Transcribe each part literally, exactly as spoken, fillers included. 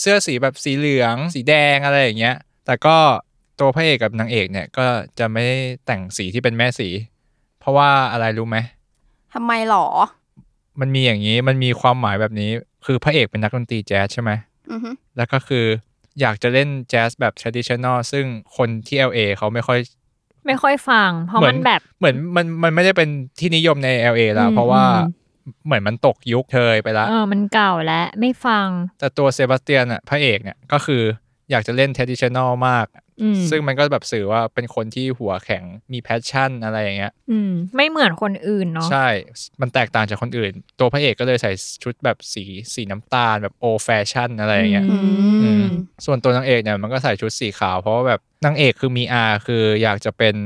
เสื้อสีแบบสีเหลืองสีแดงอะไรอย่างเงี้ย แต่ก็ตัวพระเอกกับนางเอกเนี่ยก็จะไม่แต่งสีที่เป็นแม่สีเพราะว่าอะไรรู้ไหมทำไมหรอมันมีอย่างนี้มันมีความหมายแบบนี้คือพระเอกเป็นนักดนตรีแจ๊สใช่ไหมอือฮึแล้วก็คืออยากจะเล่นแจ๊สแบบ traditional ซึ่งคนที่ แอล เอ เขาไม่ค่อยไม่ค่อยฟังเพราะมันแบบเหมือนมันมันไม่ได้เป็นที่นิยมใน แอล เอ แล้วเพราะว่าเหมือนมันตกยุคเทยไปแล้วเออมันเก่าแล้วไม่ฟังแต่ตัวเซบาสเตียนอ่ะพระเอกเนี่ยก็คืออยากจะเล่น traditional มากซึ่งมันก็แบบสื่อว่าเป็นคนที่หัวแข็งมีแพชชั่นอะไรอย่างเงี้ยอืมไม่เหมือนคนอื่นเนาะใช่มันแตกต่างจากคนอื่นตัวพระเอกก็เลยใส่ชุดแบบสีสีน้ำตาลแบบโอแฟชั่นอะไรอย่างเงี้ยอืมส่วนตัวนางเอกเนี่ยมันก็ใส่ชุดสีขาวเพราะว่าแบบนางเอกคือมีอาคืออยากจะเป็น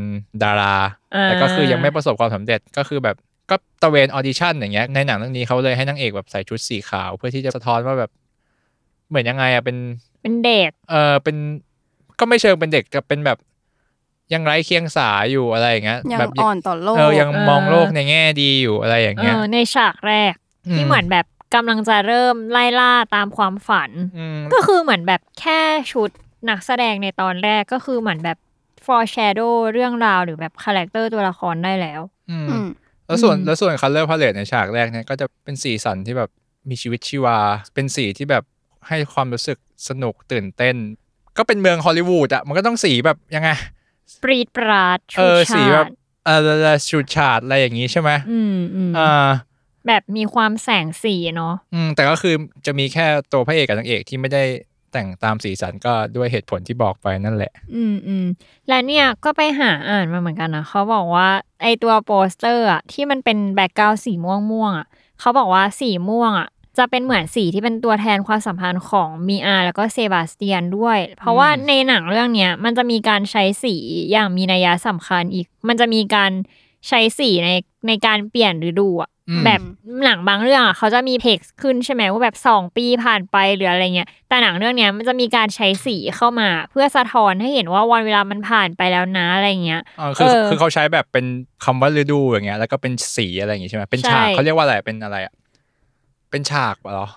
ดาราแต่ก็คือยังไม่ประสบความสำเร็จก็คือแบบก็ตะเวนออดิชั่นอย่างเงี้ยในหนังเรื่องนี้เขาเลยให้นางเอกแบบใส่ชุดสีขาวเพื่อที่จะสะท้อนว่าแบบเหมือนยังไงอะเป็นเป็นเด็กเออเป็นก็ไม่เชิงเป็นเด็กจะเป็นแบบยังไร้เคียงสาอยู่อะไรอย่างเงี้ยแบบอ่อนต่อโลกเออยังมองโลกในแง่ดีอยู่อะไรอย่างเงี้ยเออในฉากแรกที่เหมือนแบบกำลังจะเริ่มไล่ล่าตามความฝันก็คือเหมือนแบบแค่ชุดนักแสดงในตอนแรกก็คือเหมือนแบบ foreshadow เรื่องราวหรือแบบคาแรคเตอร์ตัวละครได้แล้วอืมแล้วส่วนแล้วส่วน color palette ในฉากแรกเนี่ยก็จะเป็นสีสันที่แบบมีชีวิตชีวาเป็นสีที่แบบให้ความรู้สึกสนุกตื่นเต้นก็เป็นเมืองฮอลลีวูดอ่ะมันก็ต้องสีแบบยังไงปรีดปราดชูชาดสีแบบเออชูชาดอะไรอย่างงี้ใช่ไหมอืมอ่าแบบมีความแสงสีเนาะอืมแต่ก็คือจะมีแค่ตัวพระเอกกับนางเอกที่ไม่ได้แต่งตามสีสันก็ด้วยเหตุผลที่บอกไปนั่นแหละอืมอืมและเนี่ยก็ไปหาอ่านมาเหมือนกันนะเขาบอกว่าไอตัวโปสเตอร์อ่ะที่มันเป็นแบ็คกราวด์สีม่วงม่วงอ่ะเขาบอกว่าสีม่วงอ่ะจะเป็นเหมือนสีที่เป็นตัวแทนความสัมพันธ์ของมีอาแล้วก็เซบาสเตียนด้วยเพราะว่าในหนังเรื่องนี้มันจะมีการใช้สีอย่างมีนัยสำคัญอีกมันจะมีการใช้สีในในการเปลี่ยนฤดูอ่ะแบบหนังบางเรื่องอ่ะเขาจะมีเพ็กซ์ขึ้นใช่ไหมว่าแบบสองปีผ่านไปหรืออะไรเงี้ยแต่หนังเรื่องนี้มันจะมีการใช้สีเข้ามาเพื่อสะท้อนให้เห็นว่าวันเวลามันผ่านไปแล้วนะอะไรเงี้ยอ๋อคือคือเขาใช้แบบเป็นคำว่าฤดูอย่างเงี้ยแล้วก็เป็นสีอะไรอย่างงี้ใช่ไหมเป็นฉากเขาเรียกว่าอะไรเป็นอะไรอ่ะเป็นฉากเหรอ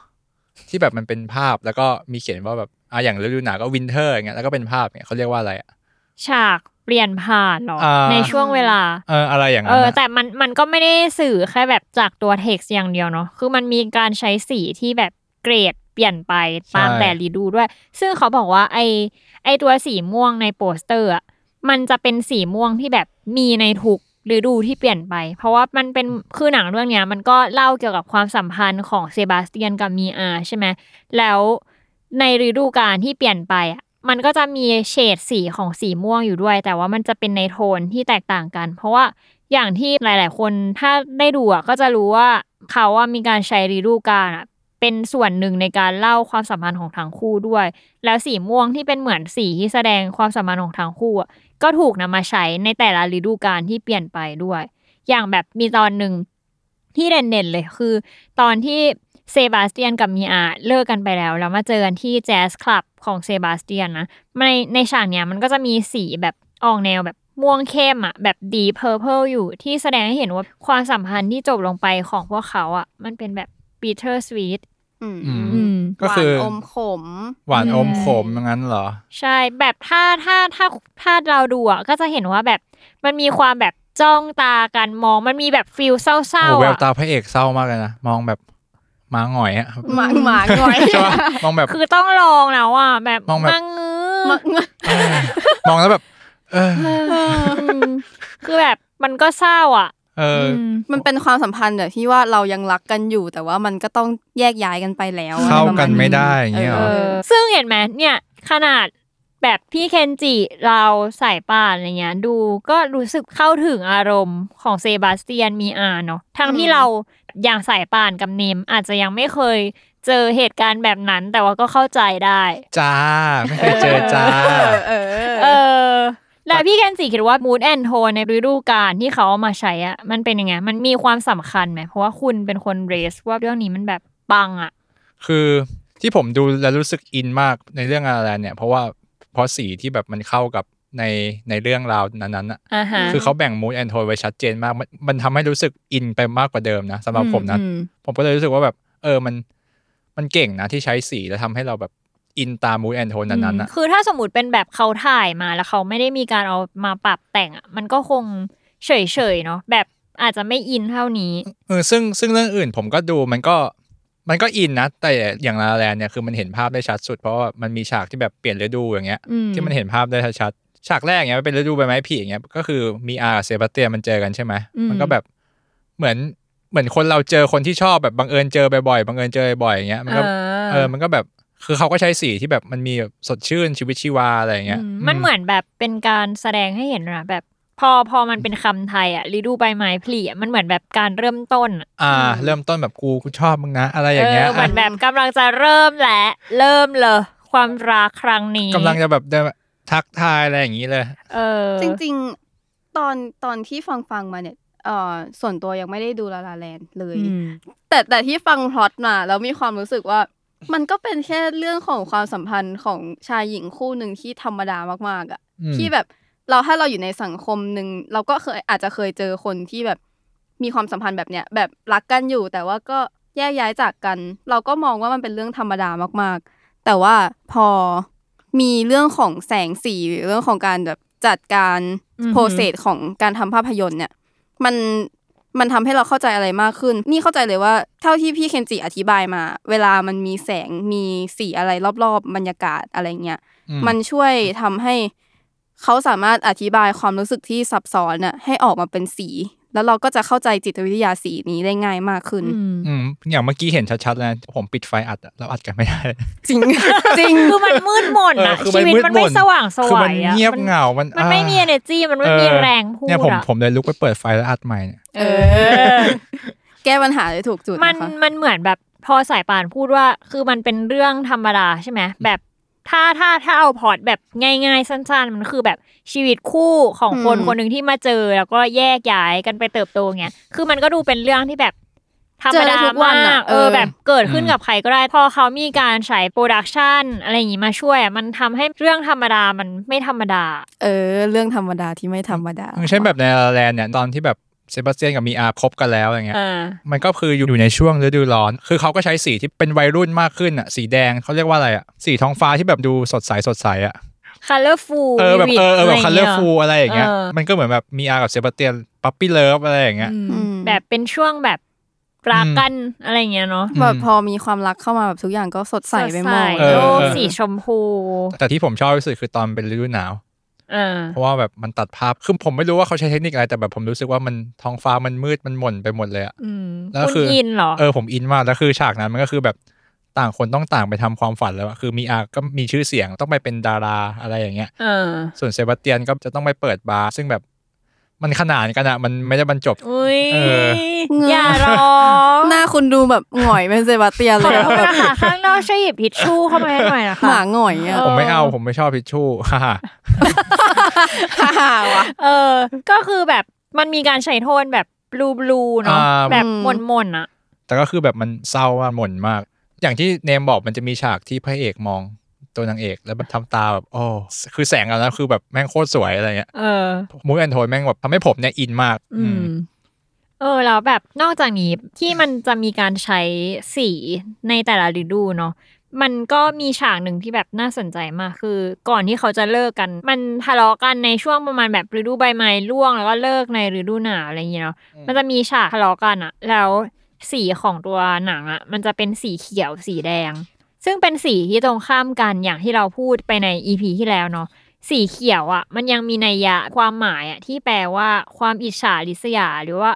ที่แบบมันเป็นภาพแล้วก็มีเขียนว่าแบบอ่ะอย่างฤดูหนาวก็วินเทอร์อย่างเงี้ยแล้วก็เป็นภาพเนี่ยเขาเรียกว่าอะไรอ่ะฉากเปลี่ยนผ่านเหรอในช่วงเวลาเอออะไรอย่างเงี้ยเออแต่มันมันก็ไม่ได้สื่อแค่แบบจากตัวเท็กซ์อย่างเดียวเนาะคือมันมีการใช้สีที่แบบเกรดเปลี่ยนไปตามแต่ฤดูด้วยซึ่งเขาบอกว่าไอไอตัวสีม่วงในโปสเตอร์อ่ะมันจะเป็นสีม่วงที่แบบมีในทุกฤดูที่เปลี่ยนไปเพราะว่ามันเป็นคือหนังเรื่องนี้มันก็เล่าเกี่ยวกับความสัมพันธ์ของเซบาสเตียนกับมีอาใช่ไหมแล้วในฤดูกาลที่เปลี่ยนไปอ่ะมันก็จะมีเฉดสีของสีม่วงอยู่ด้วยแต่ว่ามันจะเป็นในโทนที่แตกต่างกันเพราะว่าอย่างที่หลายๆคนถ้าได้ดูอ่ะก็จะรู้ว่าเขาว่ามีการใช้ฤดูกาลอ่ะเป็นส่วนหนึ่งในการเล่าความสัมพันธ์ของทั้งคู่ด้วยแล้วสีม่วงที่เป็นเหมือนสีที่แสดงความสัมพันธ์ของทั้งคู่อ่ะก็ถูกนำมาใช้ในแต่ละฤดูกาลที่เปลี่ยนไปด้วยอย่างแบบมีตอนหนึ่งที่เด่นๆเลยคือตอนที่เซบาสเตียนกับมีอาเลิกกันไปแล้วแล้วมาเจอกันที่แจ๊สคลับของเซบาสเตียนนะในในฉากเนี้ยมันก็จะมีสีแบบออกแนวแบบม่วงเข้มอ่ะแบบดีเพอร์เพิลอยู่ที่แสดงให้เห็นว่าความสัมพันธ์ที่จบลงไปของพวกเขาอ่ะมันเป็นแบบบิตเตอร์สวีทก็คือหวานอมขมหวานอมขมงั้นเหรอใช่แบบถ้าถ้าถ้าถ้าเราดูอ่ะก็จะเห็นว่าแบบมันมีความแบบจ้องตากันมองมันมีแบบฟีลเศร้าๆอ่ะโอ้แววตาพระเอกเศร้ามากเลยนะมองแบบม้าหงอยอ่ะม้าหงอยมองแบบคือต้องลองแล้วอ่ะแบบมองแบบมองแล้วแบบเออคือแบบมันก็เศร้าอ่ะเออมันเป็นความสัมพันธ์แบบที่ว่าเรายังรักกันอยู่แต่ว่ามันก็ต้องแยกย้ายกันไปแล้วเข้ากันไม่ได้อย่างเงี้ยซึ่งเห็นไหมเนี่ยขนาดแบบพี่เคนจิเราสายป่านอะไรเงี้ยดูก็รู้สึกเข้าถึงอารมณ์ของเซบาสเตียนมีอาเนาะทั้งที่เราอย่างสายป่านกับเนมอาจจะยังไม่เคยเจอเหตุการณ์แบบนั้นแต่ว่าก็เข้าใจได้จ้าไม่เคยเจอจ้าเออเออแล้วพี่เคนจิคิดว่า mood and tone ในฤดูกาลที่เขาเอามาใช้อ่ะมันเป็นยังไงมันมีความสำคัญไหมเพราะว่าคุณเป็นคนเรสว่าเรื่องนี้มันแบบปังอ่ะคือที่ผมดูแล้วรู้สึกอินมากในเรื่องอะไรเนี่ยเพราะว่าเพราะสีที่แบบมันเข้ากับในในเรื่องราวนั้นๆอ่ะ uh-huh. คือเขาแบ่ง mood and tone ไว้ชัดเจนมากมันมันทำให้รู้สึกอินไปมากกว่าเดิมนะสำหรับผมนะผมก็เลยรู้สึกว่าแบบเออมันมันเก่งนะที่ใช้สีแล้วทำให้เราแบบ อินตามมูดแอนโทนนั้นๆอ่ะคือถ้าสมมุติเป็นแบบเขาถ่ายมาแล้วเขาไม่ได้มีการเอามาปรับแต่งอ่ะมันก็คงเฉยๆเนาะแบบอาจจะไม่อินเท่านี้เออซึ่งซึ่งเรื่องอื่นผมก็ดูมันก็มันก็อินนะแต่อย่างลาแลนด์เนี่ยคือมันเห็นภาพได้ชัดสุดเพราะว่ามันมีฉากที่แบบเปลี่ยนฤดูอย่างเงี้ยที่มันเห็นภาพได้ชัดฉากแรกเงี้ยเป็นฤดูใบไม้ผลิอย่างเงี้ยก็คือมีอาเซบาสเตียนมันเจอกันใช่มั้ยมันก็แบบเหมือนเหมือนคนเราเจอคนที่ชอบแบบบังเอิญเจอบ่อยๆบังเอิญเจอบ่อยๆอย่างเงี้ยมันก็เออมันก็แบบคือเขาก็ใช้สีที่แบบมันมีสดชื่นชีวิตชีวาอะไรอย่างเงี้ยมันเหมือนแบบเป็นการแสดงให้เห็นนะแบบพอพอมันเป็นคำไทยอ่ะฤดูใบไม้ผลิอ่ะมันเหมือนแบบการเริ่มต้นอ่าเริ่มต้นแบบกูกูชอบมึงนะอะไรอย่างเงี้ยเหมือนแบบกำลังจะเริ่มแหละเริ่มเลยความรักครั้งนี้กำลังจะแบบทักทายอะไรอย่างงี้เลยเออจริงๆตอนตอนที่ฟังฟังมาเนี่ยเอ่อส่วนตัวยังไม่ได้ดูลาลาแลนด์เลยแต่แต่ที่ฟังพล็อตมาแล้วมีความรู้สึกว่ามันก็เป็นแค่เรื่องของความสัมพันธ์ของชายหญิงคู่นึงที่ธรรมดามากๆอ่ะที่แบบเราถ้าเราอยู่ในสังคมนึงเราก็เคยอาจจะเคยเจอคนที่แบบมีความสัมพันธ์แบบเนี้ยแบบรักกันอยู่แต่ว่าก็แยกย้ายจากกันเราก็มองว่ามันเป็นเรื่องธรรมดามากๆแต่ว่าพอมีเรื่องของแสงสีหรือเรื่องของการแบบจัดการโปรเซสของการทำภาพยนตร์เนี่ยมันมันทำให้เราเข้าใจอะไรมากขึ้นนี่เข้าใจเลยว่าเท่าที่พี่เคนจิอธิบายมาเวลามันมีแสงมีสีอะไรรอบๆบรรยากาศอะไรเงี้ยมันช่วยทำให้เขาสามารถอธิบายความรู้สึกที่ซับซ้อนน่ะให้ออกมาเป็นสีแล้วเราก็จะเข้าใจจิตวิทยาสีนี้ได้ง่ายมากขึ้นอืมอย่างเมื่อกี้เห็นชัดๆแล้วผมปิดไฟอัดอ่ะเราอัดกันไม่ได้จริงจริงคือมันมืดมนอ่ะชีวิตมันไม่สว่างสวยอ่ะคือมันเงียบเหงามันมันไม่มี energy มันไม่มีแรงพูดอ่ะเนี่ยผมผมเลยลุกไปเปิดไฟแล้วอัดใหม่เนี่ยเออแก้ปัญหาได้ถูกจุดนะคะมันมันเหมือนแบบพอสายป่านพูดว่าคือมันเป็นเรื่องธรรมดาใช่มั้ยแบบถ้าถ้าถ้าเอาพอร์ตแบบง่ายๆสั้นๆมันคือแบบชีวิตคู่ของคนคนหนึ่งที่มาเจอแล้วก็แยกย้ายกันไปเติบโตเงี้ยคือมันก็ดูเป็นเรื่องที่แบบธรรมดามากเออแบบเกิดขึ้นกับใครก็ได้พอเขามีการใช้โปรดักชันอะไรอย่างงี้มาช่วยมันทำให้เรื่องธรรมดามันไม่ธรรมดาเออเรื่องธรรมดาที่ไม่ธรรมดาเช่นแบบในลาแลนด์เนี่ยตอนที่แบบเซบาสเตียนกับมีอาคบกันแล้วอย่างเงี้ยมันก็คืออยู่ในช่วงฤดูร้อนคือเขาก็ใช้สีที่เป็นวัยรุ่นมากขึ้นอ่ะสีแดงเขาเรียกว่าอะไรอ่ะสีท้องฟ้าที่แบบดูสดใสสดใสอ่ะ colorful เออแบบเออแบบ colorful อะไรอย่างเงี้ยมันก็เหมือนแบบมีอากับเซบาสเตียน puppy love อะไรอย่างเงี้ยแบบเป็นช่วงแบบรักกันอะไรอย่างเงี้ยเนาะแบบพอมีความรักเข้ามาแบบทุกอย่างก็สดใสไปหมดโลกสีชมพูแต่ที่ผมชอบที่สุดคือตอนเป็นฤดูหนาวเพราะว่าแบบมันตัดภาพคือผมไม่รู้ว่าเขาใช้เทคนิคอะไรแต่แบบผมรู้สึกว่ามันท้องฟ้ามันมืดมันหม่นไปหมดเลยอ่ะแล้วคืออินเหรอเออผมอินมากแล้วคือฉากนั้นมันก็คือแบบต่างคนต้องต่างไปทำความฝันแล้วคือมีอาก็มีชื่อเสียงต้องไปเป็นดาราอะไรอย่างเงี้ยส่วนเซบาสเตียนก็จะต้องไปเปิดบาร์ซึ่งแบบมันขนานกันอ่ะมันไม่ได้บรรจบเอออย่าร้องหน้าคุณดูแบบหงอยเป็นเซบาสเตียนเลยค่ะข้างนอกช่วยหยิบทิชชู่เข้ามาให้หน่อยนะคะหมาหงอยอ่ะผมไม่เอาผมไม่ชอบทิชชู่ฮ่าๆว่ะเออก็คือแบบมันมีการใช้โทนแบบบลูๆเนาะแบบหม่นๆอ่ะแต่ก็คือแบบมันเศร้ามากหม่นมากอย่างที่เนมบอกมันจะมีฉากที่พระเอกมองตัวนางเอกแล้วแบบทำตาแบบโอ้คือแสงแล้วนะคือแบบแม่งโคตรสวยอะไรเงี้ยเออมูดแอนโทนแม่งแบบทำให้ผมเนี่ยอินมากอืมเออแล้วแบบนอกจากนี้ที่มันจะมีการใช้สีในแต่ละฤดูเนาะมันก็มีฉากหนึ่งที่แบบน่าสนใจมากคือก่อนที่เขาจะเลิกกันมันทะเลาะกันในช่วงประมาณแบบฤดูใบไม้ร่วงแล้วก็เลิกในฤดูหนาวอะไรอย่างเงี้ยเนาะมันจะมีฉากทะเลาะกันอะแล้วสีของตัวหนังอะมันจะเป็นสีเขียวสีแดงซึ่งเป็นสีที่ตรงข้ามกันอย่างที่เราพูดไปใน อี พี ที่แล้วเนาะสีเขียวอ่ะมันยังมีนัยยะความหมายอ่ะที่แปลว่าความอิจฉาริษยาหรือว่า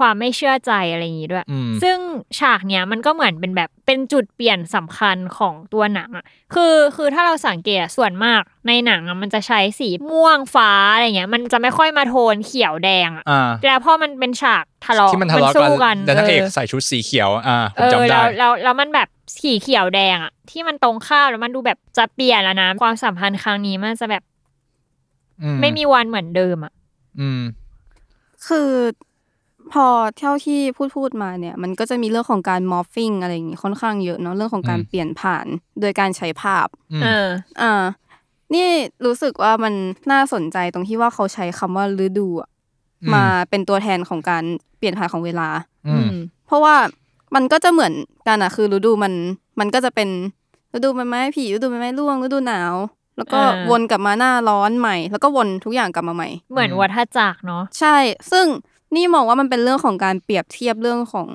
ความไม่เชื่อใจอะไรอย่างงี้ด้วยซึ่งฉากเนี้ยมันก็เหมือนเป็นแบบเป็นจุดเปลี่ยนสำคัญของตัวหนังอ่ะคือคือถ้าเราสังเกตส่วนมากในหนังมันจะใช้สีม่วงฟ้าอะไรเงี้ยมันจะไม่ค่อยมาโทนเขียวแดงอ่ะแล้วพอมันเป็นฉากทะเลาะมันสู้กันแต่นางเอกใส่ชุดสีเขียวอ่าผมจำได้แล้วแล้วมันแบบสีเขียวแดงอ่ะที่มันตรงข้ามแล้วมันดูแบบจะเปลี่ยนแล้วนะความสัมพันธ์ครั้งนี้มันจะแบบไม่มีวันเหมือนเดิมอ่ะอืมคือพอเท่าที่พูดพูดมาเนี่ยมันก็จะมีเรื่องของการมอร์ฟิ้งอะไรอย่างงี้ค่อนข้างเยอะเนาะเรื่องของการเปลี่ยนผ่านโดยการใช้ภาพเอออ่านี่รู้สึกว่ามันน่าสนใจตรงที่ว่าเขาใช้คำว่าฤดูมาเป็นตัวแทนของการเปลี่ยนผ่านของเวลาเพราะว่ามันก็จะเหมือนกันอ่ะคือฤดูมันมันก็จะเป็น ฤดูใบไม้ผลิฤดูใบไม้ร่วงฤดูหนาวแล้วก็วนกลับมาหน้าร้อนใหม่แล้วก็วนทุกอย่างกลับมาใหม่เหมือนวัฏจักรเนาะใช่ซึ่งนี่มองว่ามันเป็นเรื่องของการเปรียบเทียบเรื่องของ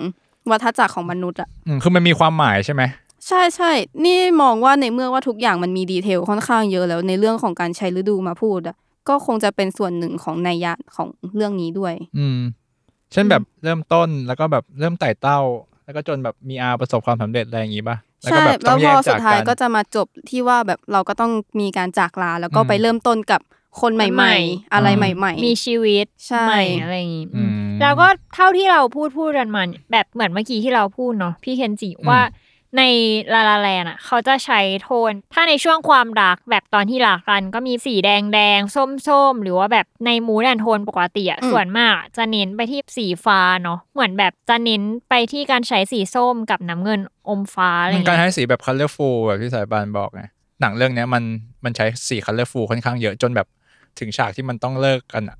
วัฏจักรของมนุษย์อ่ะคือมันมีความหมายใช่ไหมใช่ใช่นี่มองว่าในเมื่อว่าทุกอย่างมันมีดีเทลค่อนข้างเยอะแล้วในเรื่องของการใช้ฤดูมาพูดอ่ะก็คงจะเป็นส่วนหนึ่งของนัยยะของเรื่องนี้ด้วยอืมเช่นแบบเริ่มต้นแล้วก็แบบเริ่มไต่เต้าแล้วก็จนแบบมีอาประสบความสำเร็จอะไรอย่างงี้ป่ะแล้วก็แบบต้องแยกจากกันแล้วพอสุดท้ายก็จะมาจบที่ว่าแบบเราก็ต้องมีการจากลาแล้วก็ไปเริ่มต้นกับคนใหม่ๆอะไรใหม่ๆมีชีวิตใหม่อะไรอย่างงี้แล้วก็เท่าที่เราพูดพูดกันมาแบบเหมือนเมื่อกี้ที่เราพูดเนาะพี่เคนจิว่าในลาลาแลนด์อ่ะเขาจะใช้โทนถ้าในช่วงความรักแบบตอนที่รักกันก็มีสีแดงแดงส้มๆหรือว่าแบบในมูดแอนโทนปกติอ่ะส่วนมากจะเน้นไปที่สีฟ้าเนาะเหมือนแบบจะเน้นไปที่การใช้สีส้มกับน้ำเงินอมฟ้าอะไรเงี้ยมันการใช้สีแบบ colorful แบบที่สายบานบอกไงหนังเรื่องนี้มันมันใช้สี colorful ค่อนข้างเยอะจนแบบถึงฉากที่มันต้องเลิกกันอ่ะ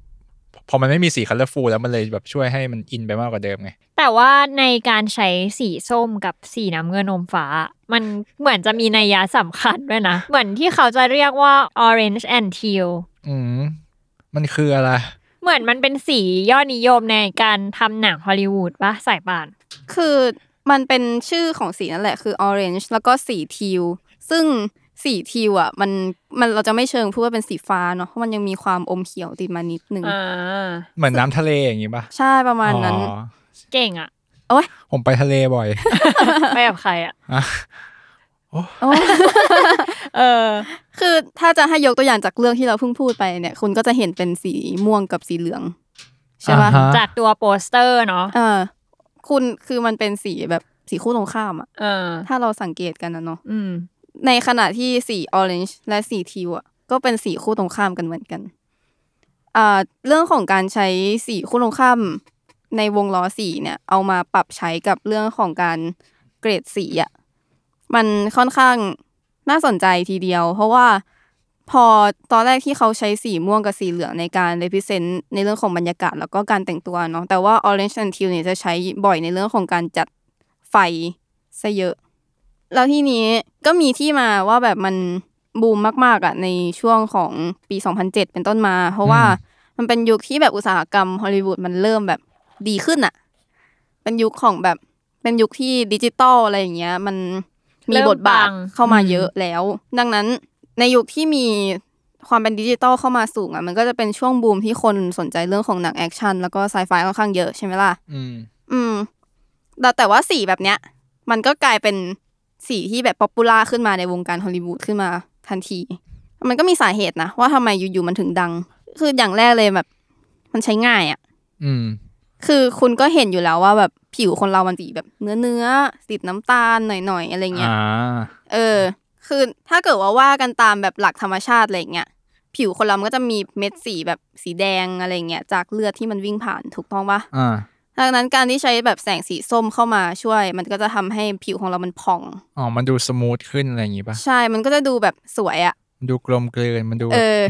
พอมันไม่มีสี colorful แล้วมันเลยแบบช่วยให้มันอินไปมากกว่าเดิมไงแต่ว่าในการใช้สีส้มกับสีน้ำเงินอมฟ้ามันเหมือนจะมีนัยยะสำคัญด้วยนะเหมือนที่เขาจะเรียกว่า orange and teal อืมมันคืออะไรเหมือนมันเป็นสียอดนิยมในการทำหนังฮอลลีวูดป่ะสายป่านคือมันเป็นชื่อของสีนั่นแหละคือ orange แล้วก็สี teal ซึ่งสีทิวอ่ะมันมันเราจะไม่เชิงพูดว่าเป็นสีฟ้าเนาะเพราะมันยังมีความอมเขียวติดมานิดนึงเหมือนน้ำทะเลอย่างงี้ป่ะใช่ประมาณนั้นเก่งอ่ะโอ๊ยผมไปทะเลบ่อย ไปกับใครอ่ะ โอ้เออคือถ้าจะให้ยกตัวอย่างจากเรื่องที่เราเพิ่งพูดไปเนี่ยคุณก็จะเห็นเป็นสีม่วงกับสีเหลืองใช่ป่ะจากตัวโปสเตอร์เนาะเออคุณคือมันเป็นสีแบบสีคู่ตรงข้ามอ่ะเออถ้าเราสังเกตกันนะเนาะอืมในขณะที่สี orange และสี teal อ่ะก็เป็นสีคู่ตรงข้ามกันเหมือนกันอ่าเรื่องของการใช้สีคู่ตรงข้ามในวงล้อสีเนี่ยเอามาปรับใช้กับเรื่องของการเกรดสีอ่ะมันค่อนข้างน่าสนใจทีเดียวเพราะว่าพอตอนแรกที่เขาใช้สีม่วงกับสีเหลืองในการ represent ในเรื่องของบรรยากาศแล้วก็การแต่งตัวเนาะแต่ว่า orange and teal เนี่ยจะใช้บ่อยในเรื่องของการจัดไฟซะเยอะแล้วที่นี้ก็มีที่มาว่าแบบมันบูมมากๆอ่ะในช่วงของปีสองพันเจ็ดเป็นต้นมาเพราะว่ามันเป็นยุคที่แบบอุตสาหกรรมฮอลลีวูดมันเริ่มแบบดีขึ้นอ่ะเป็นยุคของแบบเป็นยุคที่ดิจิตอลอะไรอย่างเงี้ยมันมีบทบาทเข้ามาเยอะแล้วดังนั้นในยุคที่มีความเป็นดิจิตอลเข้ามาสูงอ่ะมันก็จะเป็นช่วงบูมที่คนสนใจเรื่องของหนังแอคชั่นแล้วก็ไซไฟค่อนข้างเยอะใช่มั้ยล่ะอืมอืมแต่แต่ว่าสีแบบเนี้ยมันก็กลายเป็นสีที่แบบป๊อปปูล่าขึ้นมาในวงการฮอลลีวูดขึ้นมาทันทีมันก็มีสาเหตุนะว่าทำไมอยู่ๆมันถึงดังคืออย่างแรกเลยแบบมันใช้ง่ายอ่ะอืมคือคุณก็เห็นอยู่แล้วว่าแบบผิวคนเรามันสีแบบเนื้อเนื้อสีน้ำตาลหน่อยๆอะไรเงี้ยเออคือถ้าเกิดว่าว่ากันตามแบบหลักธรรมชาติอะไรเงี้ยผิวคนเรามันก็จะมีเม็ดสีแบบสีแดงอะไรเงี้ยจากเลือดที่มันวิ่งผ่านถูกต้องปะอ่าดังนั้นการที่ใช้แบบแสงสีส้มเข้ามาช่วยมันก็จะทำให้ผิวของเรามันผ่องอ๋อมันดูสมูทขึ้นอะไรอย่างงี้ป่ะใช่มันก็จะดูแบบสวยอ่ะดูกลมกลืนมันดู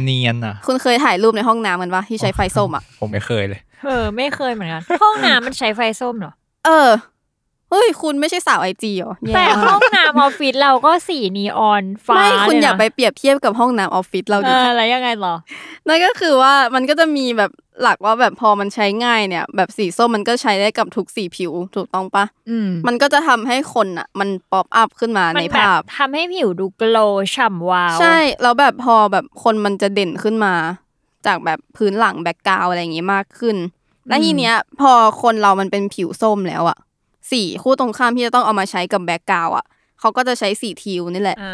เนียนอ่ะคุณเคยถ่ายรูปในห้องน้ำกันป่ะที่ใช้ไฟส้มอ่ะผมไม่เคยเลยเออไม่เคยเหมือนกันห้องน้ำมันใช้ไฟส้มเหรอเออเฮ้ยคุณไม่ใช่สาว ไอ จี หรอแต่ห้องน้ำออฟฟิศเราก็สีนีออนฟ้าไม่คุณอย่าไปเปรียบเทียบกับห้องน้ำออฟฟิศเราดิอะไรยังไงหรอนั่นก็คือว่ามันก็จะมีแบบหลักว่าแบบพอมันใช้ง่ายเนี่ยแบบสีส้มมันก็ใช้ได้กับทุกสีผิวถูกต้องปะอืมมันก็จะทำให้คนอ่ะมันป๊อปอัพขึ้นมาในภาพทำให้ผิวดูโกลว์ฉ่ำวาวใช่แล้วแบบพอแบบคนมันจะเด่นขึ้นมาจากแบบพื้นหลังแบ็คกราวด์อะไรอย่างงี้มากขึ้นและทีเนี้ยพอคนเรามันเป็นผิวส้มแล้วอ่ะสีคู่ตรงข้ามที่จะต้องเอามาใช้กับแบ็คกราวด์อ่ะเขาก็จะใช้สีทิวนี่แหละอ่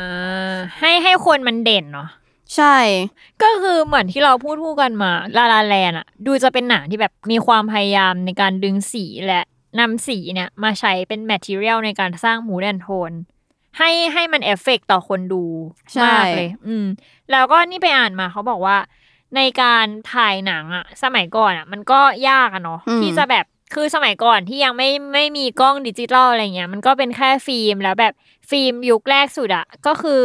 าให้ให้คนมันเด่นเนาะใช่ก็คือเหมือนที่เราพูดพูดกันมาลาลาแลนด์อ่ะดูจะเป็นหนังที่แบบมีความพยายามในการดึงสีและนำสีเนี่ยมาใช้เป็นแมททีเรียลในการสร้างมูดแอนด์โทนให้ให้มันเอฟเฟคต่อคนดูมากเลยอืมแล้วก็นี่ไปอ่านมาเขาบอกว่าในการถ่ายหนังอ่ะสมัยก่อนอ่ะมันก็ยากอ่ะเนาะที่จะแบบคือสมัยก่อนที่ยังไม่ไม่มีกล้องดิจิตอลอะไรเงี้ยมันก็เป็นแค่ฟิล์มแล้วแบบฟิล์มยุคแรกสุดอะก็คือ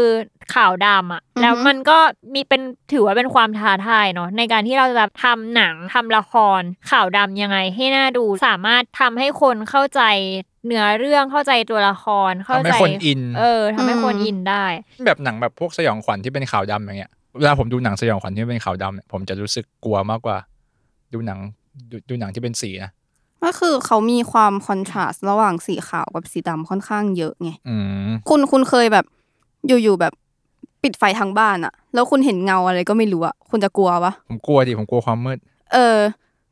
ขาวดำอะแล้วมันก็มีเป็นถือว่าเป็นความท้าทายเนาะในการที่เราจะทำหนังทำละครขาวดำยังไงให้น่าดูสามารถทำให้คนเข้าใจ เนื้อเรื่องเข้าใจตัวละครเข้าใจทำให้คนอินเออทำให้คนอินได้แบบหนังแบบพวกสยองขวัญที่เป็นขาวดำอย่างเงี้ยเวลาผมดูหนังสยองขวัญที่เป็นขาวดำเนี่ยผมจะรู้สึกกลัวมากกว่าดูหนังดูดูหนังที่เป็นสีนะก็คือเขามีความคอนทราสต์ระหว่างสีขาวกับสีดำค่อนข้างเยอะไงคุณคุณเคยแบบอยู่ๆแบบปิดไฟทางบ้านอะแล้วคุณเห็นเงาอะไรก็ไม่รู้อะคุณจะกลัวปะผมกลัวดิผมกลัวความมืดเออ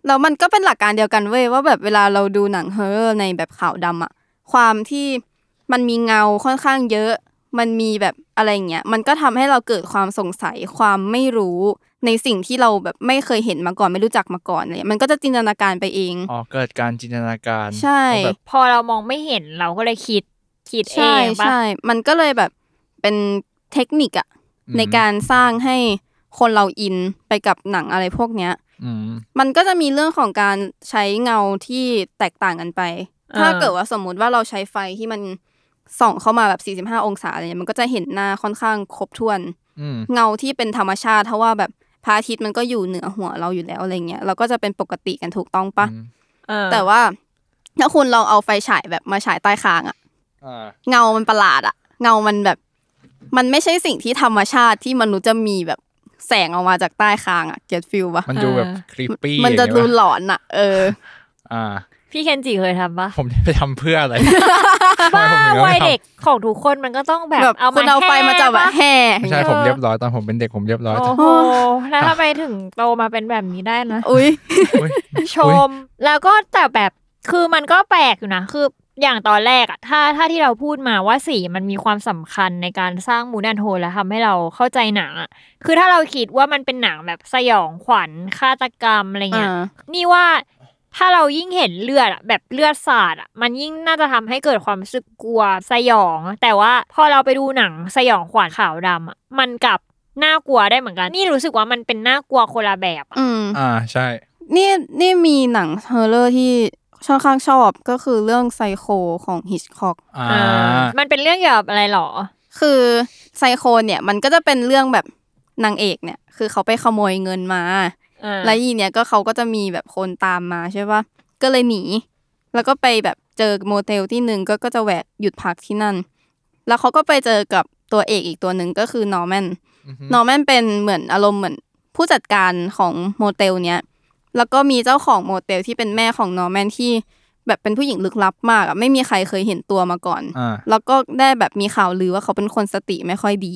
แล้วมันก็เป็นหลักการเดียวกันเว้ยว่าแบบเวลาเราดูหนังฮอร์เรอร์ในแบบขาวดำอะความที่มันมีเงาค่อนข้างเยอะมันมีแบบอะไรเงี้ยมันก็ทำให้เราเกิดความสงสัยความไม่รู้ในสิ่งที่เราแบบไม่เคยเห็นมาก่อนไม่รู้จักมาก่อนเลยมันก็จะจินตนาการไปเองอ๋อเกิดการจินตนาการใช่แบบพอเรามองไม่เห็นเราก็เลยคิดคิดเองป่ะใช่ๆมันก็เลยแบบเป็นเทคนิคอะในการสร้างให้คนเราอินไปกับหนังอะไรพวกเนี้ยมันก็จะมีเรื่องของการใช้เงาที่แตกต่างกันไปถ้าเกิดว่าสมมุติว่าเราใช้ไฟที่มันส่องเข้ามาแบบสี่สิบห้าองศาอะไรเนี่ยมันก็จะเห็นหน้าค่อนข้างครบถ้วนเงาที่เป็นธรรมชาติเพราะว่าแบบพระอาทิตย์มันก็อยู่เหนือหัวเราอยู่แล้วอะไรเงี้ยเราก็จะเป็นปกติกันถูกต้องปะแต่ว่าถ้าคุณลองเอาไฟฉายแบบมาฉายใต้คางอะเงามันประหลาดอะเงามันแบบมันไม่ใช่สิ่งที่ธรรมชาติที่มนุษย์จะมีแบบแสงออกมาจากใต้คางอะเก็ทฟิลป่ะมันดูแบบครีปปี้มันจะดูหลอนอะเอออ่าพี่เคนจิเคยทำป่ะผมไปทำเพื่ออะไรบ้าวัยเด็กของทุกคนมันก็ต้องแบบเอามาเอาไฟมาจับแบบแห่ไม่ใช่ผมเรียบร้อยตอนผมเป็นเด็กผมเรียบร้อยโอ้โหแล้วทำไมถึงโตมาเป็นแบบนี้ได้นะอุ้ยชมแล้วก็แต่แบบคือมันก็แปลกอยู่นะคืออย่างตอนแรกอะถ้าถ้าที่เราพูดมาว่าสีมันมีความสำคัญในการสร้างมูดแอนโทนและทำให้เราเข้าใจหนังอะคือถ้าเราคิดว่ามันเป็นหนังแบบสยองขวัญฆาตกรรมอะไรเงี้ยนี่ว่าถ้าเรายิ่งเห็นเลือดอะแบบเลือดสาดอะมันยิ่งน่าจะทำให้เกิดความรู้สึกกลัวสยองแต่ว่าพอเราไปดูหนังสยองขวัญขาวดำอะมันกลับน่ากลัวได้เหมือนกันนี่รู้สึกว่ามันเป็นน่ากลัวคนละแบบอืมอ่าใช่นี่นี่มีหนังฮอร์เรอร์ที่ค่อนข้างชอบก็คือเรื่องไซโคของฮิตช์ค็อกอ่ามันเป็นเรื่องเกี่ยวกับอะไรหรอคือไซโคเนี่ยมันก็จะเป็นเรื่องแบบนางเอกเนี่ยคือเขาไปขโมยเงินมาแล้วอีเนี่ยก็เขาก็จะมีแบบคนตามมาใช่ป่ะก็เลยหนีแล้วก็ไปแบบเจอโมเทลที่หนึ่งก็ก็จะแวะหยุดพักที่นั่นแล้วเขาก็ไปเจอกับตัวเอกอีกตัวหนึ่งก็คือนอร์แมนนอร์แมนเป็นเหมือนอารมณ์เหมือนผู้จัดการของโมเทลเนี้ยแล้วก็มีเจ้าของโมเทลที่เป็นแม่ของนอร์แมนที่แบบเป็นผู้หญิงลึกลับมากอ่ะไม่มีใครเคยเห็นตัวมาก่อนแล้วก็ได้แบบมีข่าวลือว่าเขาเป็นคนสติไม่ค่อยดี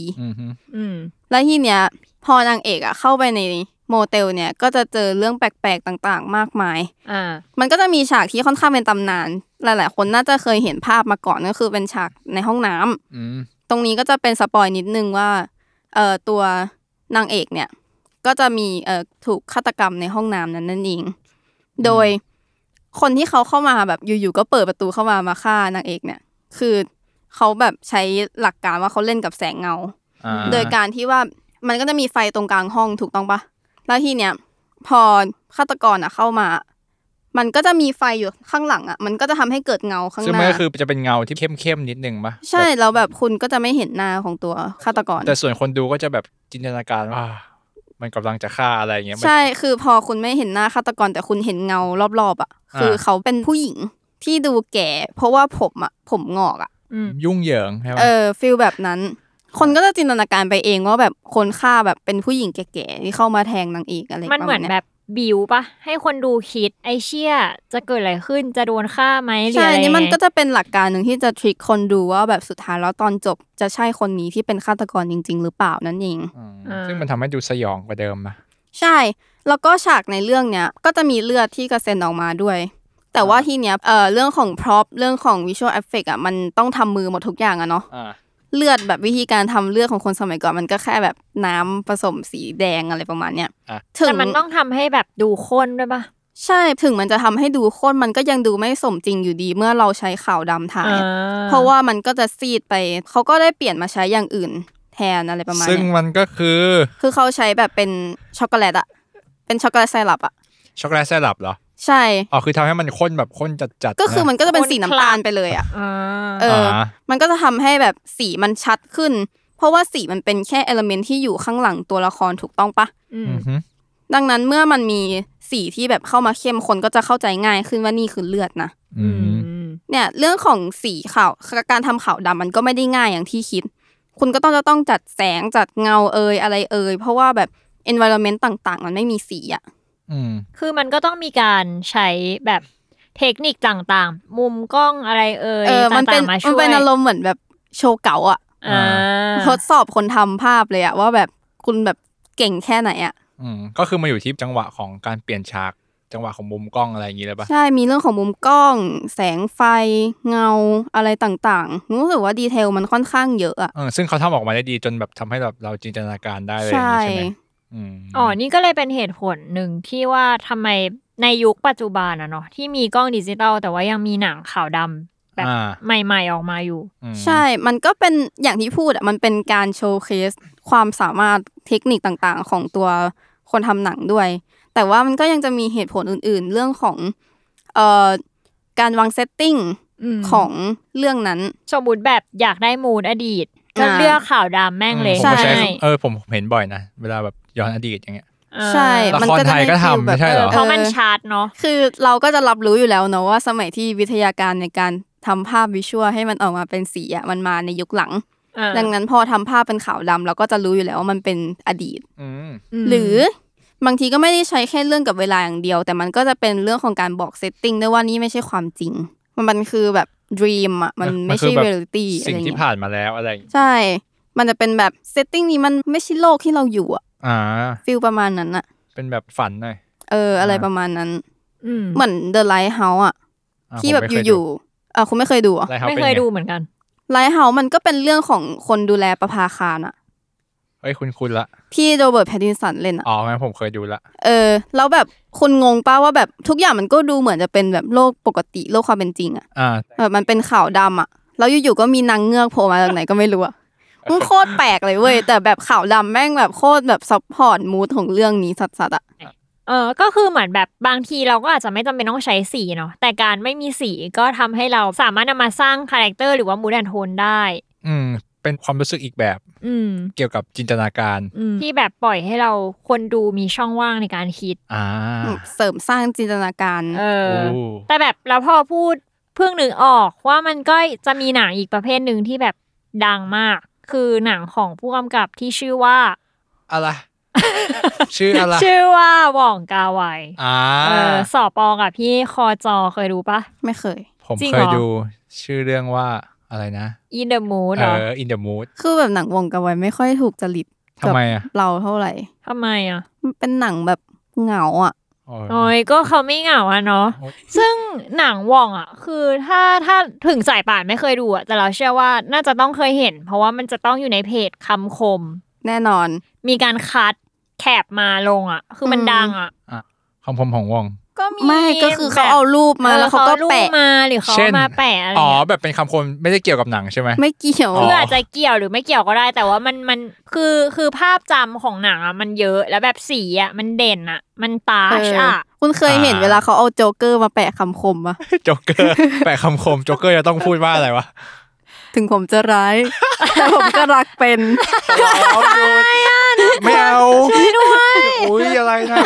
อืมแล้วที่เนี้ยพอนางเอกอ่ะเข้าไปในโมเทลเนี่ยก็จะเจอเรื่องแปลกๆต่างๆมากมายอ่ามันก็จะมีฉากที่ค่อนข้างเป็นตำนานหลายๆคนน่าจะเคยเห็นภาพมาก่อนก็คือเป็นฉากในห้องน้ำอืมตรงนี้ก็จะเป็นสปอยนิดนึงว่าเอ่อตัวนางเอกเนี่ยก็จะมีเอ่อถูกฆาตกรรมในห้องน้ำนั้นนั่นเองโดยคนที่เขาเข้ามาแบบอยู่ๆก็เปิดประตูเข้ามามาฆ่านางเอกเนี่ยคือเขาแบบใช้หลักการว่าเขาเล่นกับแสงเงาโดยการที่ว่ามันก็จะมีไฟตรงกลางห้องถูกต้องปะแล้วทีเนี้ยพอฆาตกรอ่ะเข้ามามันก็จะมีไฟอยู่ข้างหลังอ่ะมันก็จะทำให้เกิดเงาข้างหน้าซึ่งมันก็คือจะเป็นเงาที่เข้มๆนิดนึงป่ะใช่แล้วแบบคุณก็จะไม่เห็นหน้าของตัวฆาตกรแต่ส่วนคนดูก็จะแบบจินตนาการว่ามันกำลังจะฆ่าอะไรอย่างเงี้ยใช่คือพอคุณไม่เห็นหน้าฆาตกรแต่คุณเห็นเงารอบๆอ่ะคือเขาเป็นผู้หญิงที่ดูแก่เพราะว่าผมอ่ะผมงอกอ่ะยุ่งเหยิงใช่ป่ะเออฟีลแบบนั้นคนก็จะจินตนาการไปเองว่าแบบคนฆ่าแบบเป็นผู้หญิงแก่ๆที่เข้ามาแทงนางเอกอะไรมันเหมือนแบบบิวป่ะให้คนดูคิดไอ้เชี่ยจะเกิดอะไรขึ้นจะโดนฆ่าไหมหรืออะไรใช่นี่มันก็จะเป็นหลักการหนึ่งที่จะทริคคนดูว่าแบบสุดท้ายแล้วตอนจบจะใช่คนนี้ที่เป็นฆาตกรจริงๆหรือเปล่านั่นเองซึ่งมันทำให้ดูสยองกว่าเดิมนะใช่แล้วก็ฉากในเรื่องเนี้ยก็จะมีเลือดที่กระเซ็นออกมาด้วยแต่ว่าที่เนี้ยเอ่อเรื่องของพร็อพเรื่องของวิชวลเอฟเฟกต์อ่ะมันต้องทำมือหมดทุกอย่างอะเนาะเลือดแบบวิธีการทำเลือดของคนสมัยก่อนมันก็แค่แบบน้ำผสมสีแดงอะไรประมาณเนี้ยแต่มันต้องทำให้แบบดูข้นด้วยป่ะใช่ถึงมันจะทำให้ดูข้นมันก็ยังดูไม่สมจริงอยู่ดีเมื่อเราใช้ขาวดำถ่ายเพราะว่ามันก็จะซีดไปเขาก็ได้เปลี่ยนมาใช้อย่างอื่นแทนอะไรประมาณเนี้ยซึ่งมันก็คือคือเขาใช้แบบเป็นช็อกโกแลตอะเป็นช็อกโกแลตไซรัปอะช็อกโกแลตไซรัปเหรอใช่อ๋อคือทำให้มันข้นแบบข้นจัดๆก็คือมันก็จะเป็นสีน้ำตาลไปเลยอ่ะเออมันก็จะทำให้แบบสีมันชัดขึ้นเพราะว่าสีมันเป็นแค่เอลิเมนต์ที่อยู่ข้างหลังตัวละครถูกต้องปะดังนั้นเมื่อมันมีสีที่แบบเข้ามาเข้มข้นก็จะเข้าใจง่ายขึ้นว่านี่คือเลือดนะ เนี่ยเรื่องของสีขาวการทำขาวดำมันก็ไม่ได้ง่ายอย่างที่คิดคุณก็ต้องจะต้องจัดแสงจัดเงาเอ่ยอะไรเอ่ยเพราะว่าแบบ environment ต่างๆมันไม่มีสีอ่ะอืมคือมันก็ต้องมีการใช้แบบเทคนิคต่างๆมุมกล้องอะไรเอ่ยต่างๆมาช่วยมันเป็นอารมณ์เหมือนแบบโชว์เก๋าอ่ะทดสอบคนทำภาพเลยอ่ะว่าแบบคุณแบบเก่งแค่ไหนอ่ะอืมก็คือมาอยู่ที่จังหวะของการเปลี่ยนฉากจังหวะของมุมกล้องอะไรอย่างงี้เลยป่ะใช่มีเรื่องของมุมกล้องแสงไฟเงาอะไรต่างๆรู้สึกว่าดีเทลมันค่อนข้างเยอะอ่ะเออซึ่งเขาทำออกมาได้ดีจนแบบทำให้แบบเราจินตนาการได้เลยใช่ใช่มั้ยอืมอ๋อนี่ก็เลยเป็นเหตุผลหนึ่งที่ว่าทำไมในยุคปัจจุบันอะเนาะที่มีกล้องดิจิตอลแต่ว่ายังมีหนังขาวดำแบบใหม่ๆออกมาอยู่ใช่มันก็เป็นอย่างที่พูดอะมันเป็นการโชว์เคสความสามารถเทคนิคต่างๆของตัวคนทำหนังด้วยแต่ว่ามันก็ยังจะมีเหตุผลอื่นๆเรื่องของเอ่อการวางเซตติ้งของเรื่องนั้นสมมุติแบบอยากได้มูดอดีตก็เลือกขาวดำแม่งเลยใช่เออผมเห็นบ่อยนะเวลาแบบย้อนอดีตอย่างเงี้ยใช่มันก็ได้ก็ทำไม่ใช่เหรอเพราะมันชาร์ตเนาะคือเราก็จะรับรู้อยู่แล้วเนาะว่าสมัยที่วิทยาการในการทำภาพวิชวลให้มันออกมาเป็นสีอ่ะมันมาในยุคหลังดังนั้นพอทำภาพเป็นขาวดำเราก็จะรู้อยู่แล้วว่ามันเป็นอดีตหรือบางทีก็ไม่ได้ใช้แค่เรื่องกับเวลาอย่างเดียวแต่มันก็จะเป็นเรื่องของการบอกเซตติ้งด้วยว่านี่ไม่ใช่ความจริงมันมันคือแบบดรีมอ่ะมันไม่ใช่เรียลิตี้อะไรอย่างเงี้ยสิ่งที่ผ่านมาแล้วอะไรใช่มันจะเป็นแบบเซตติ้งนี้มันไม่ใช่โลกที่เราอยู่อ่ะอ่าฟีลประมาณนั้นอะเป็นแบบฝันหน่อยเอออะไรประมาณนั้นเหมือน The Lighthouse อ่ะที่แบบอยู่ๆอ่ะคุณไม่เคยดูอ่ะไม่เคยดูเหมือนกัน Lighthouse มันก็เป็นเรื่องของคนดูแลประภาคารอ่ะเอ้ยคุณๆละที่โรเบิร์ตแพตตินสันเล่นอ่ะอ๋องั้นผมเคยดูละเออแล้วแบบคุณงงป่ะว่าแบบทุกอย่างมันก็ดูเหมือนจะเป็นแบบโลกปกติโลกความเป็นจริงอ่ะแบบมันเป็นขาวดำอ่ะแล้วอยู่ๆก็มีนางเงือกโผล่มาจากไหนก็ไม่รู้อ่ะมันโคตรแปลกเลยเว้ยแต่แบบขาวดำแม่งแบบโคตรแบบซัพพอร์ตมูดของเรื่องนี้สัสๆอ่ะเออก็คือเหมือนแบบบางทีเราก็อาจจะไม่จำเป็นต้องใช้สีเนาะแต่การไม่มีสีก็ทำให้เราสามารถนำมาสร้างคาแรคเตอร์หรือว่ามูดแอนด์โทนได้อืมเป็นความรู้สึกอีกแบบเกี่ยวกับจินตนาการที่แบบปล่อยให้เราคนดูมีช่องว่างในการคิดเสริมสร้างจินตนาการแต่แบบแล้วพอพูดเพิ่งนึกออกว่ามันก็จะมีหนังอีกประเภทหนึ่งที่แบบดังมากคือหนังของผู้กำกับที่ชื่อว่าอะไร ชื่ออะไร ชื่อว่าหว่องกาไวอ่าสอปอกับพี่คอจอเคยดูปะไม่เคยผมเคยดูชื่อเรื่องว่าอะไรนะ In the Mood เออ In the Mood คือแบบหนังวงกาไวไม่ค่อยถูกจริตกับเราเท่าไหร่ทำไมอ่ะมันเป็นหนังแบบเหงาอ่ะโอ้ยก็เขาไม่เหงาอ่ะเนาะซึ่งหนังว่องอ่ะคือถ้าถ้าถึงสายป่านไม่เคยดูอ่ะแต่เราเชื่อว่าน่าจะต้องเคยเห็นเพราะว่ามันจะต้องอยู่ในเพจคำคมแน่นอนมีการคัดแคปมาลงอ่ะคือมันดังอ่ะคำคมของว่องก็มีไม่ก็คือเขาเอารูปมาแล้วเขาก็แปะมาหรือเขามาแปะอะไรอ๋อแบบเป็นคำคมไม่ได้เกี่ยวกับหนังใช่มั้ยไม่เกี่ยวคืออาจจะเกี่ยวหรือไม่เกี่ยวก็ได้แต่ว่ามันมันคือคือภาพจำของหนังอ่ะมันเยอะแล้วแบบสีอ่ะมันเด่นอ่ะมันตาอ่ะคุณเคยเห็นเวลาเขาเอาโจ๊กเกอร์มาแปะคำคมป่ะโจ๊กเกอร์แปะคำคมโจ๊กเกอร์จะต้องพูดว่าอะไรวะถึงผมจะร้ายแต่ผมก็รักเป็นไม่เอาช่วยด้วยอุ๊ยอะไรนะ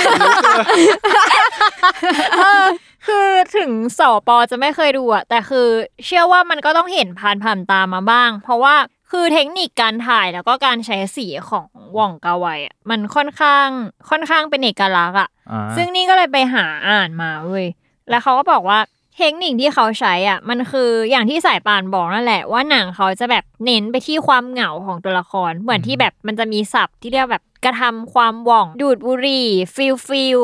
คือถึงสปอจะไม่เคยดูอ่ะแต่คือเชื่อว่ามันก็ต้องเห็นผ่านผ่านตามาบ้างเพราะว่าคือเทคนิคการถ่ายแล้วก็การใช้สีของหว่องกาไวอ่ะมันค่อนข้างค่อนข้างเป็นเอกลักษณ์อ่ะซึ่งนี่ก็เลยไปหาอ่านมาเว้ยแล้วเขาก็บอกว่าเทคนิคที่เขาใช้อ่ะมันคืออย่างที่สายป่านบอกนั่นแหละว่าหนังเขาจะแบบเน้นไปที่ความเหงาของตัวละครเหมือนที่แบบมันจะมีศัพท์ที่เรียกแบบกระทำความหว่องดูดบุหรี่ฟิลฟิล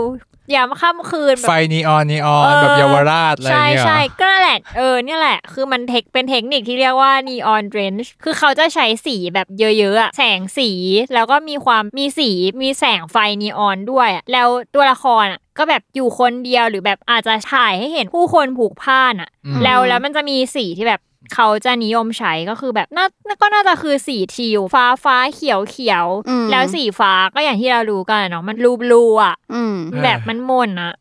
ยามค่ำคืนไฟนีออนนีออนแบบเยาวราชอะไรอย่างเงี้ยใช่ๆก็นั่นแหละเออเนี่ยแหละคือมันเทคเป็นเทคนิคที่เรียกว่านีออนเรนจ์คือเขาจะใช้สีแบบเยอะๆอ่ะแสงสีแล้วก็มีความมีสีมีแสงไฟนีออนด้วยแล้วตัวละครอ่ะก็แบบอยู่คนเดียวหรือแบบอาจจะถ่ายให้เห็นผู้คนผูกผ้าน่ะแล้วแล้วมันจะมีสีที่แบบเขาจะนิยมใช้ก็คือแบบน่าก็น่าจะคือสีทิวฟ้าฟ้าเขียวเขียวแล้วสีฟ้าก็อย่างที่เรารู้กันเนาะมันรูบลูอ่ะแบบมันมนอ่ะ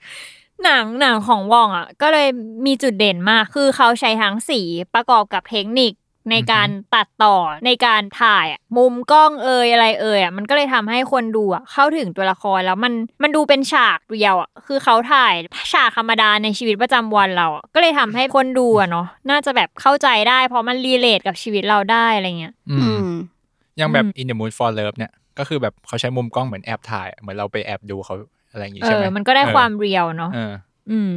หนังหนังของว่องอ่ะก็เลยมีจุดเด่นมากคือเขาใช้ทั้งสีประกอบกับเทคนิค ในการตัดต่อในการถ่ายมุมกล้องเอ่ยอะไรเอ่ยอ่ะมันก็เลยทำให้คนดูอ่ะเข้าถึงตัวละครแล้วมันมันดูเป็นฉากเดียวอ่ะคือเขาถ่ายฉากธรรมดาในชีวิตประจำวันเราก็เลยทำให้คนดูอ่ะเนาะน่าจะแบบเข้าใจได้เพราะมันรีเลทกับชีวิตเราได้อะไรเงี้ยอืมอย่างแบบ In the Mood for Love เนี่ยก็คือแบบเขาใช้มุมกล้องเหมือนแอบถ่ายเหมือนเราไปแอบดูเขาอะไรอย่างงี้ใช่มั้ยมันก็ได้ความเรียลเนาะอืม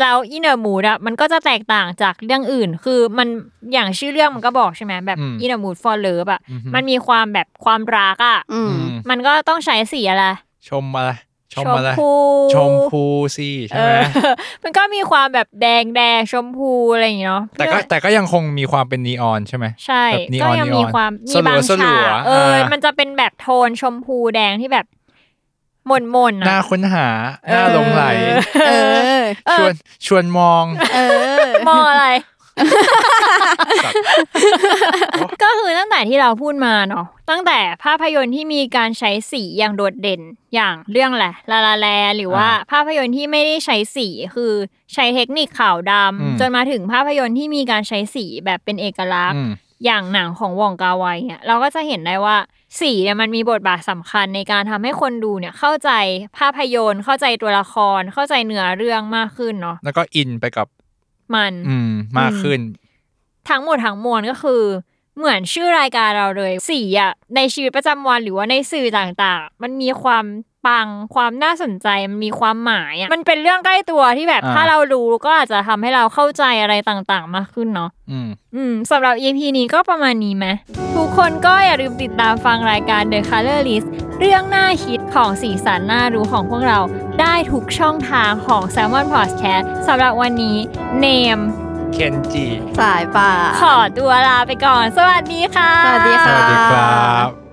แล้วอินเนอร์มูดอ่ะมันก็จะแตกต่างจากเรื่องอื่นคือมันอย่างชื่อเรื่องมันก็บอกใช่ไหมแบบอินเนอร์มูดฟอร์เลิฟอ่ะมันมีความแบบความรักอ่ะมันก็ต้องใช้สีอะไรชมอะไรชมพูชมพูสิใช่ไหมมันก็มีความแบบแดงแดงชมพูอะไรอย่างเนาะแต่ก็แต่ก็ยังคงมีความเป็นนีออนใช่ไหมใช่ก็ยังมีความมีบางฉากเออมันจะเป็นแบบโทนชมพูแดงที่แบบหม่นๆน่ะน่าค้นหาน่าหลงไหลเออชวนชวนมองเออมองอะไรก็คือตั้งแต่ที่เราพูดมาเนาะตั้งแต่ภาพยนตร์ที่มีการใช้สีอย่างโดดเด่นอย่างเรื่องแหละลาลาแลนด์หรือว่าภาพยนตร์ที่ไม่ได้ใช้สีคือใช้เทคนิคขาวดำจนมาถึงภาพยนตร์ที่มีการใช้สีแบบเป็นเอกลักษณ์อย่างหนังของวองกาไวเนี่ยเราก็จะเห็นได้ว่าสีเนี่ยมันมีบทบาทสำคัญในการทำให้คนดูเนี่ยเข้าใจภาพยนตร์เข้าใจตัวละครเข้าใจเนื้อเรื่องมากขึ้นเนาะแล้วก็อินไปกับมันอืมมากขึ้นทั้งหมดทั้งมวลก็คือเหมือนชื่อรายการเราเลยสีอ่ะในชีวิตประจำวันหรือว่าในสื่อต่างๆมันมีความปังความน่าสนใจมันมีความหมายอ่ะมันเป็นเรื่องใกล้ตัวที่แบบถ้าเรารู้ก็อาจจะทำให้เราเข้าใจอะไรต่างๆมากขึ้นเนาะอืมอืมสำหรับ อี พี นี้ก็ประมาณนี้ไหมทุกคนก็อย่าลืมติดตามฟังรายการ The Color List เรื่องน่าคิดของสีสันน่ารู้ของพวกเราได้ทุกช่องทางของ Salmon Podcast สำหรับวันนี้เนม Kenji สายป่าขอตัวลาไปก่อนสวัสดีค่ะสวัสดีค่ะสวัสดีครับ